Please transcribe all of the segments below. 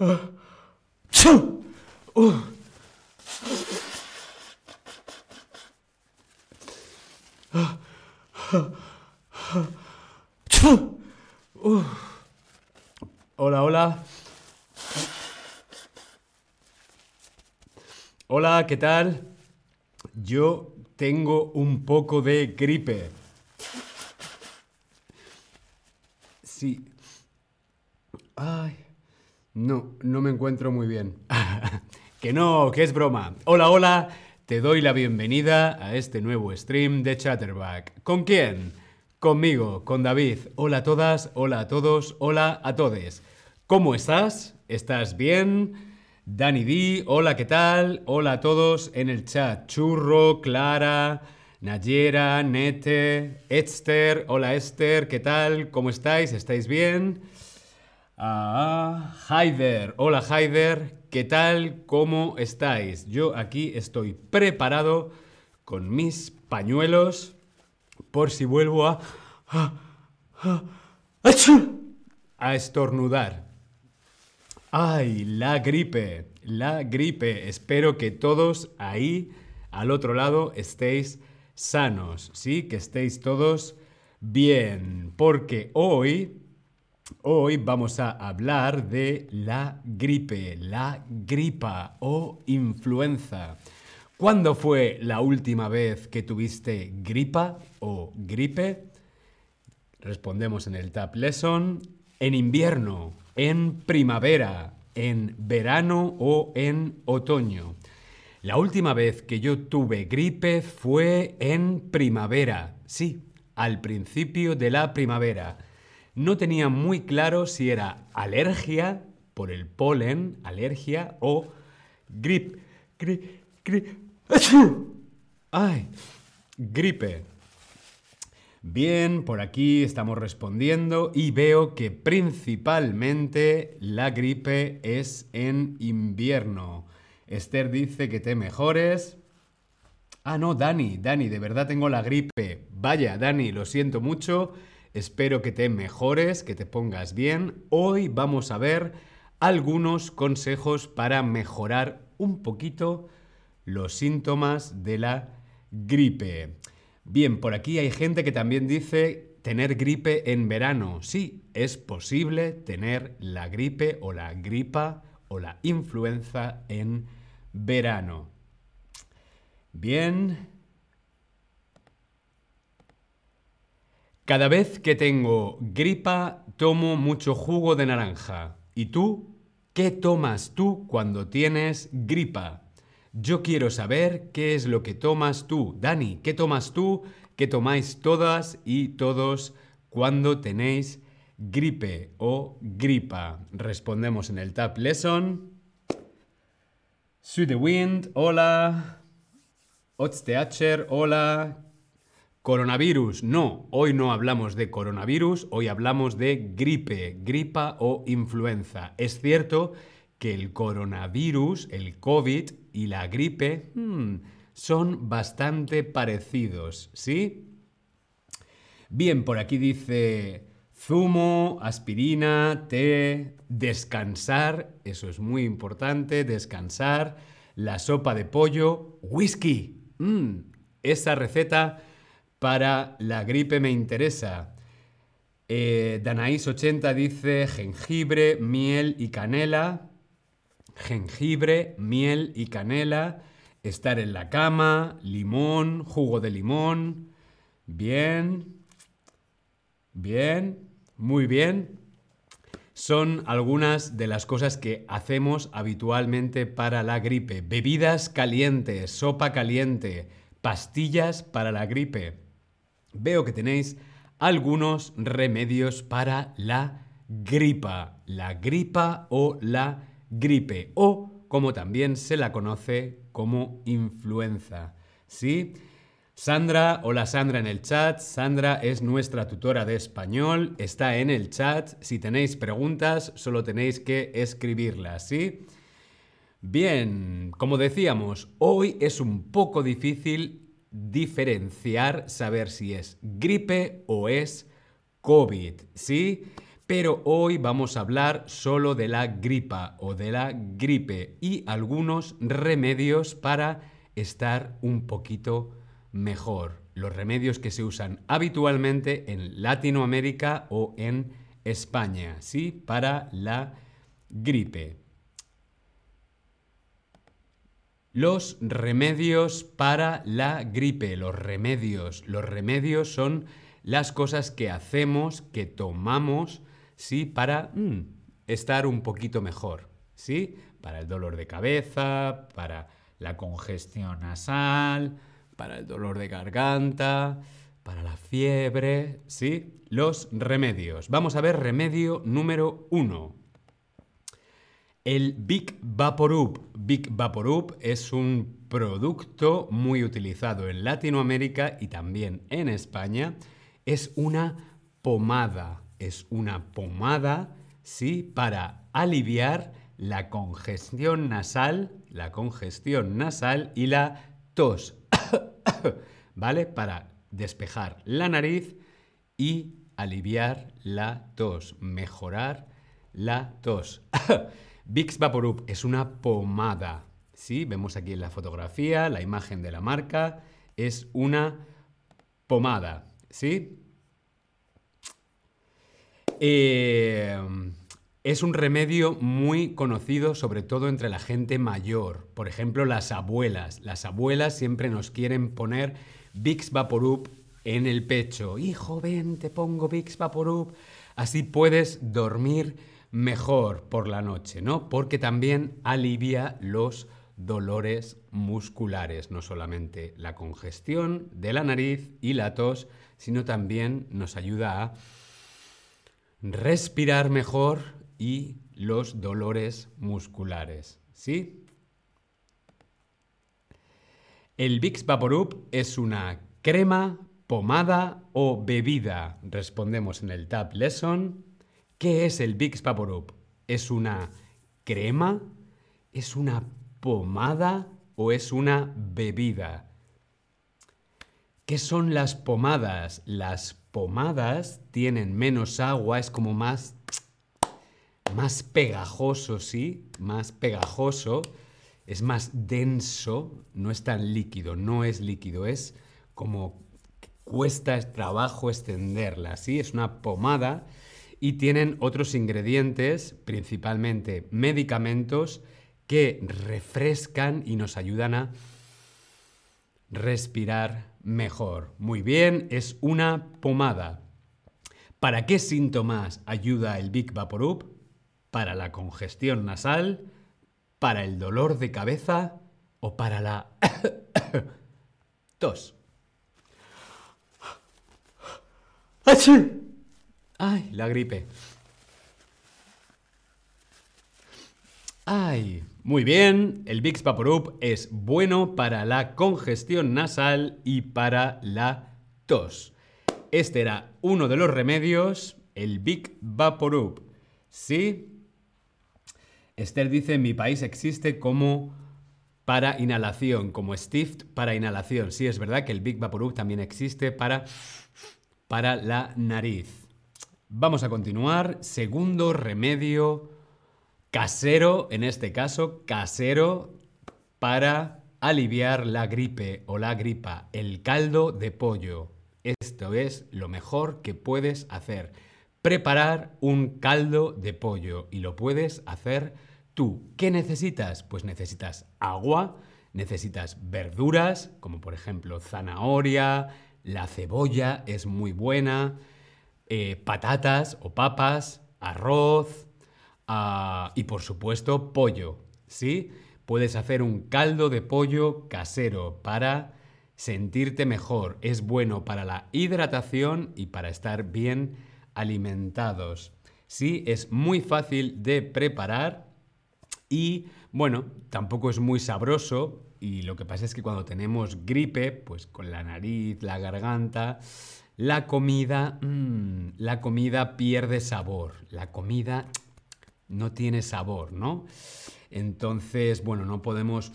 Hola, hola. Hola, ¿qué tal? Yo tengo un poco de gripe. Sí. Ay, no, no me encuentro muy bien. Que no, que es broma. Hola, hola. Te doy la bienvenida a este nuevo stream de Chatterback. ¿Con quién? Conmigo, con David. Hola a todas, hola a todos, hola a todes. ¿Cómo estás? ¿Estás bien? Dani D, hola, ¿qué tal? Hola a todos en el chat. Churro, Clara, Nayera, Nete, Esther. Hola, Esther, ¿qué tal? ¿Cómo estáis? ¿Estáis bien? Haider, hola, Haider, ¿qué tal? ¿Cómo estáis? Yo aquí estoy preparado con mis pañuelos por si vuelvo a estornudar. ¡Ay, la gripe! La gripe. Espero que todos ahí, al otro lado, estéis sanos, ¿sí? Que estéis todos bien. Porque hoy vamos a hablar de la gripe, la gripa o influenza. ¿Cuándo fue la última vez que tuviste gripa o gripe? Respondemos en el Tab Lesson. En invierno, en primavera, en verano o en otoño. La última vez que yo tuve gripe fue en primavera. Sí, al principio de la primavera. No tenía muy claro si era alergia por el polen, alergia o gripe. ¡Ay! Gripe. Bien, por aquí estamos respondiendo y veo que principalmente la gripe es en invierno. Esther dice que te mejores. Ah, no, Dani, de verdad tengo la gripe. Vaya, Dani, lo siento mucho. Espero que te mejores, que te pongas bien. Hoy vamos a ver algunos consejos para mejorar un poquito los síntomas de la gripe. Bien, por aquí hay gente que también dice tener gripe en verano. Sí, es posible tener la gripe o la gripa o la influenza en verano. Bien. Cada vez que tengo gripa, tomo mucho jugo de naranja. ¿Y tú? ¿Qué tomas tú cuando tienes gripa? Yo quiero saber qué es lo que tomas tú. Dani, ¿qué tomas tú? ¿Qué tomáis todas y todos cuando tenéis gripe o gripa? Respondemos en el Tab Lesson. Sue the Wind, hola. Otsteacher, hola. Coronavirus, no. Hoy no hablamos de coronavirus, hoy hablamos de gripe, gripa o influenza. Es cierto que el coronavirus, el COVID y la gripe son bastante parecidos, ¿sí? Bien, por aquí dice zumo, aspirina, té, descansar, eso es muy importante, descansar, la sopa de pollo, whisky. Esa receta para la gripe me interesa. Danaís80 dice jengibre, miel y canela. Jengibre, miel y canela, estar en la cama, limón, jugo de limón. Bien, bien, muy bien. Son algunas de las cosas que hacemos habitualmente para la gripe. Bebidas calientes, sopa caliente, pastillas para la gripe. Veo que tenéis algunos remedios para la gripa o la gripe o, como también se la conoce, como influenza, ¿sí? Sandra, hola Sandra en el chat. Sandra es nuestra tutora de español, está en el chat. Si tenéis preguntas, solo tenéis que escribirlas, ¿sí? Bien, como decíamos, hoy es un poco difícil diferenciar, saber si es gripe o es COVID, ¿sí? pero hoy vamos a hablar solo de la gripa o de la gripe y algunos remedios para estar un poquito mejor. Los remedios que se usan habitualmente en Latinoamérica o en España, ¿sí? Para la gripe. Los remedios para la gripe, los remedios son las cosas que hacemos, que tomamos, ¿sí? Para estar un poquito mejor, ¿sí? Para el dolor de cabeza, para la congestión nasal, para el dolor de garganta, para la fiebre, ¿sí? Los remedios. Vamos a ver remedio número 1. El Vicks VapoRub. Vicks VapoRub es un producto muy utilizado en Latinoamérica y también en España. Es una pomada, ¿sí? Para aliviar la congestión nasal y la tos. ¿Vale? Para despejar la nariz y aliviar la tos, mejorar la tos. Vicks VapoRub es una pomada, ¿sí? Vemos aquí en la fotografía la imagen de la marca, es una pomada, ¿sí? Es un remedio muy conocido, sobre todo entre la gente mayor. Por ejemplo, las abuelas. Las abuelas siempre nos quieren poner Vicks VapoRub en el pecho. Hijo, ven, te pongo Vicks VapoRub. Así puedes dormir mejor por la noche, ¿no? Porque también alivia los dolores musculares. No solamente la congestión de la nariz y la tos, sino también nos ayuda a respirar mejor y los dolores musculares, ¿sí? El Vicks VapoRub es una crema, pomada o bebida. Respondemos en el Tab Lesson. ¿Qué es el Vicks VapoRub? ¿Es una crema? ¿Es una pomada? ¿O es una bebida? ¿Qué son las pomadas? Las pomadas tienen menos agua, es como más pegajoso, ¿sí? Más pegajoso, es más denso, no es tan líquido, no es líquido, es como cuesta trabajo extenderla, ¿sí? Es una pomada y tienen otros ingredientes, principalmente medicamentos, que refrescan y nos ayudan a respirar mejor. Muy bien, es una pomada. ¿Para qué síntomas ayuda el Vicks VapoRub? ¿Para la congestión nasal? ¿Para el dolor de cabeza? ¿O para la tos? ¡Achí! ¡Ay, la gripe! ¡Ay! Muy bien, el Vicks VapoRub es bueno para la congestión nasal y para la tos. Este era uno de los remedios, el Vicks VapoRub, ¿sí? Esther dice, en mi país existe como para inhalación, como Stift para inhalación. Sí, es verdad que el Vicks VapoRub también existe para la nariz. Vamos a continuar. Segundo remedio casero, en este caso casero, para aliviar la gripe o la gripa. El caldo de pollo. Esto es lo mejor que puedes hacer. Preparar un caldo de pollo y lo puedes hacer tú. ¿Qué necesitas? Pues necesitas agua, necesitas verduras, como por ejemplo zanahoria, la cebolla es muy buena, patatas o papas, arroz y por supuesto pollo, ¿sí? Puedes hacer un caldo de pollo casero para sentirte mejor. Es bueno para la hidratación y para estar bien alimentados. Sí, es muy fácil de preparar y, bueno, tampoco es muy sabroso y lo que pasa es que cuando tenemos gripe, pues con la nariz, la garganta, la comida pierde sabor, la comida no tiene sabor, ¿no? Entonces, bueno, no podemos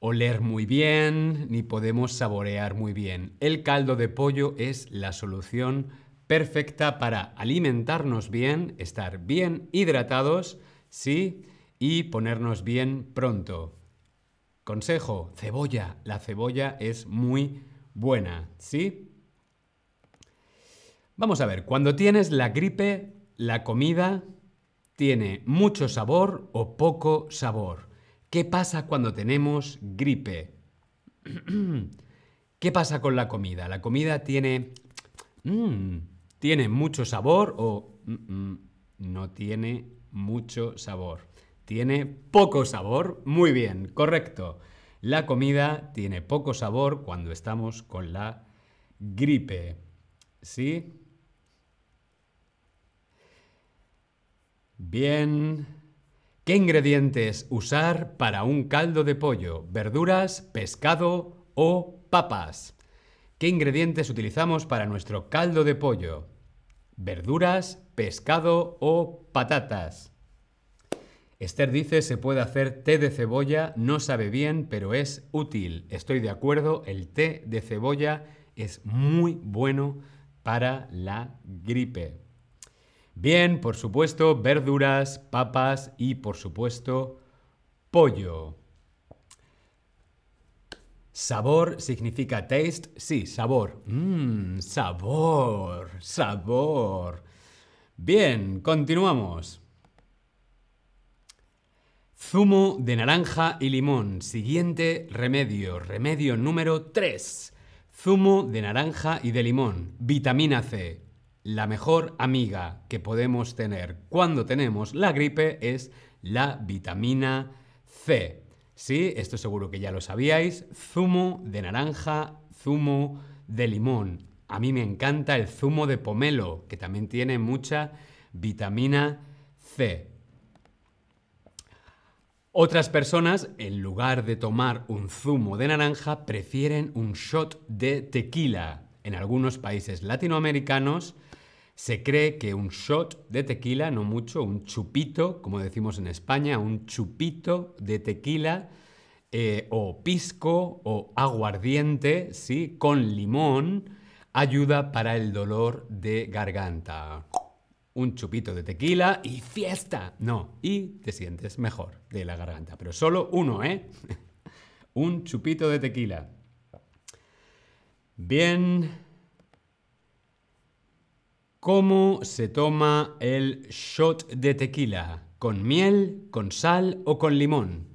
oler muy bien ni podemos saborear muy bien. El caldo de pollo es la solución perfecta para alimentarnos bien, estar bien hidratados, sí, y ponernos bien pronto. Consejo, cebolla. La cebolla es muy buena, ¿sí? Vamos a ver, cuando tienes la gripe, la comida tiene mucho sabor o poco sabor. ¿Qué pasa cuando tenemos gripe? ¿Qué pasa con la comida? La comida tiene... tiene mucho sabor o... no tiene mucho sabor. Tiene poco sabor. Muy bien, correcto. La comida tiene poco sabor cuando estamos con la gripe. ¿Sí? Bien. ¿Qué ingredientes usar para un caldo de pollo? ¿Verduras, pescado o papas? ¿Qué ingredientes utilizamos para nuestro caldo de pollo? ¿Verduras, pescado o patatas? Esther dice, se puede hacer té de cebolla, no sabe bien, pero es útil. Estoy de acuerdo, el té de cebolla es muy bueno para la gripe. Bien, por supuesto, verduras, papas y, por supuesto, pollo. Sabor significa taste, sí, sabor. Sabor, sabor. Bien, continuamos. Zumo de naranja y limón. Siguiente remedio. Remedio número 3. Zumo de naranja y de limón. Vitamina C. La mejor amiga que podemos tener cuando tenemos la gripe es la vitamina C. Sí, esto seguro que ya lo sabíais. Zumo de naranja, zumo de limón. A mí me encanta el zumo de pomelo, que también tiene mucha vitamina C. Otras personas, en lugar de tomar un zumo de naranja, prefieren un shot de tequila. En algunos países latinoamericanos se cree que un shot de tequila, no mucho, un chupito, como decimos en España, un chupito de tequila o pisco o aguardiente, ¿sí?, con limón, ayuda para el dolor de garganta. Un chupito de tequila y fiesta. No, y te sientes mejor de la garganta. Pero solo uno, ¿eh? Un chupito de tequila. Bien. ¿Cómo se toma el shot de tequila? ¿Con miel, con sal o con limón?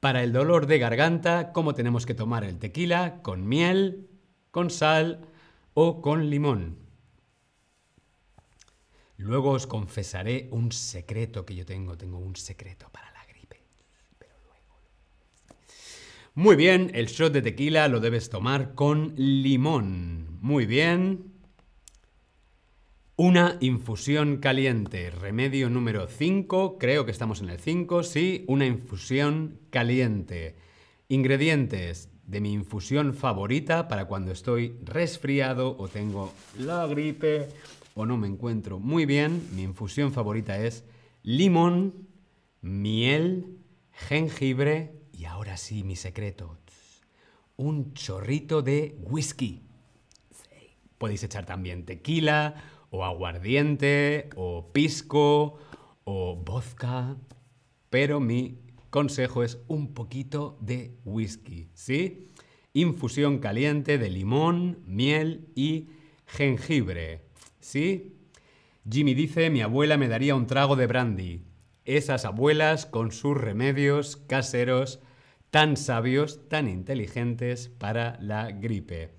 Para el dolor de garganta, ¿cómo tenemos que tomar el tequila? ¿Con miel, con sal o con limón? Luego os confesaré un secreto que yo tengo. Tengo un secreto para la gripe. Pero luego... Muy bien, el shot de tequila lo debes tomar con limón. Muy bien. Una infusión caliente. Remedio número 5. Creo que estamos en el 5. Sí, una infusión caliente. Ingredientes de mi infusión favorita para cuando estoy resfriado o tengo la gripe... o no me encuentro muy bien, mi infusión favorita es limón, miel, jengibre y ahora sí, mi secreto, un chorrito de whisky. Sí. Podéis echar también tequila, o aguardiente, o pisco, o vodka, pero mi consejo es un poquito de whisky, ¿sí? Infusión caliente de limón, miel y jengibre. ¿Sí? Jimmy dice, mi abuela me daría un trago de brandy. Esas abuelas con sus remedios caseros tan sabios, tan inteligentes para la gripe.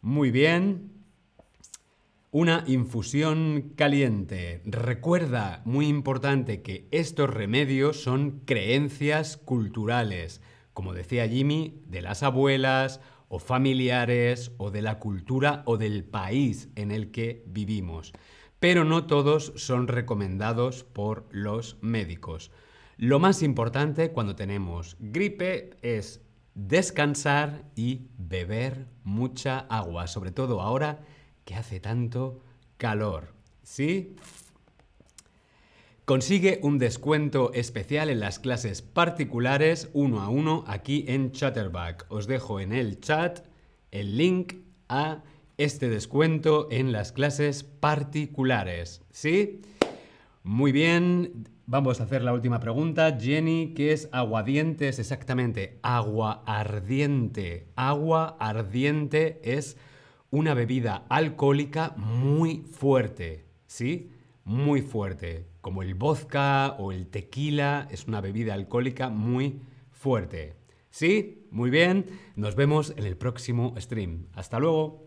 Muy bien. Una infusión caliente. Recuerda, muy importante, que estos remedios son creencias culturales. Como decía Jimmy, de las abuelas... o familiares, o de la cultura, o del país en el que vivimos. Pero no todos son recomendados por los médicos. Lo más importante cuando tenemos gripe es descansar y beber mucha agua, sobre todo ahora que hace tanto calor. ¿Sí? Consigue un descuento especial en las clases particulares 1 a 1 aquí en Chatterback. Os dejo en el chat el link a este descuento en las clases particulares. ¿Sí? Muy bien. Vamos a hacer la última pregunta. Jenny, ¿qué es aguardientes exactamente? Agua ardiente. Agua ardiente es una bebida alcohólica muy fuerte. ¿Sí? Muy fuerte. Como el vodka o el tequila, es una bebida alcohólica muy fuerte. ¿Sí? Muy bien. Nos vemos en el próximo stream. Hasta luego.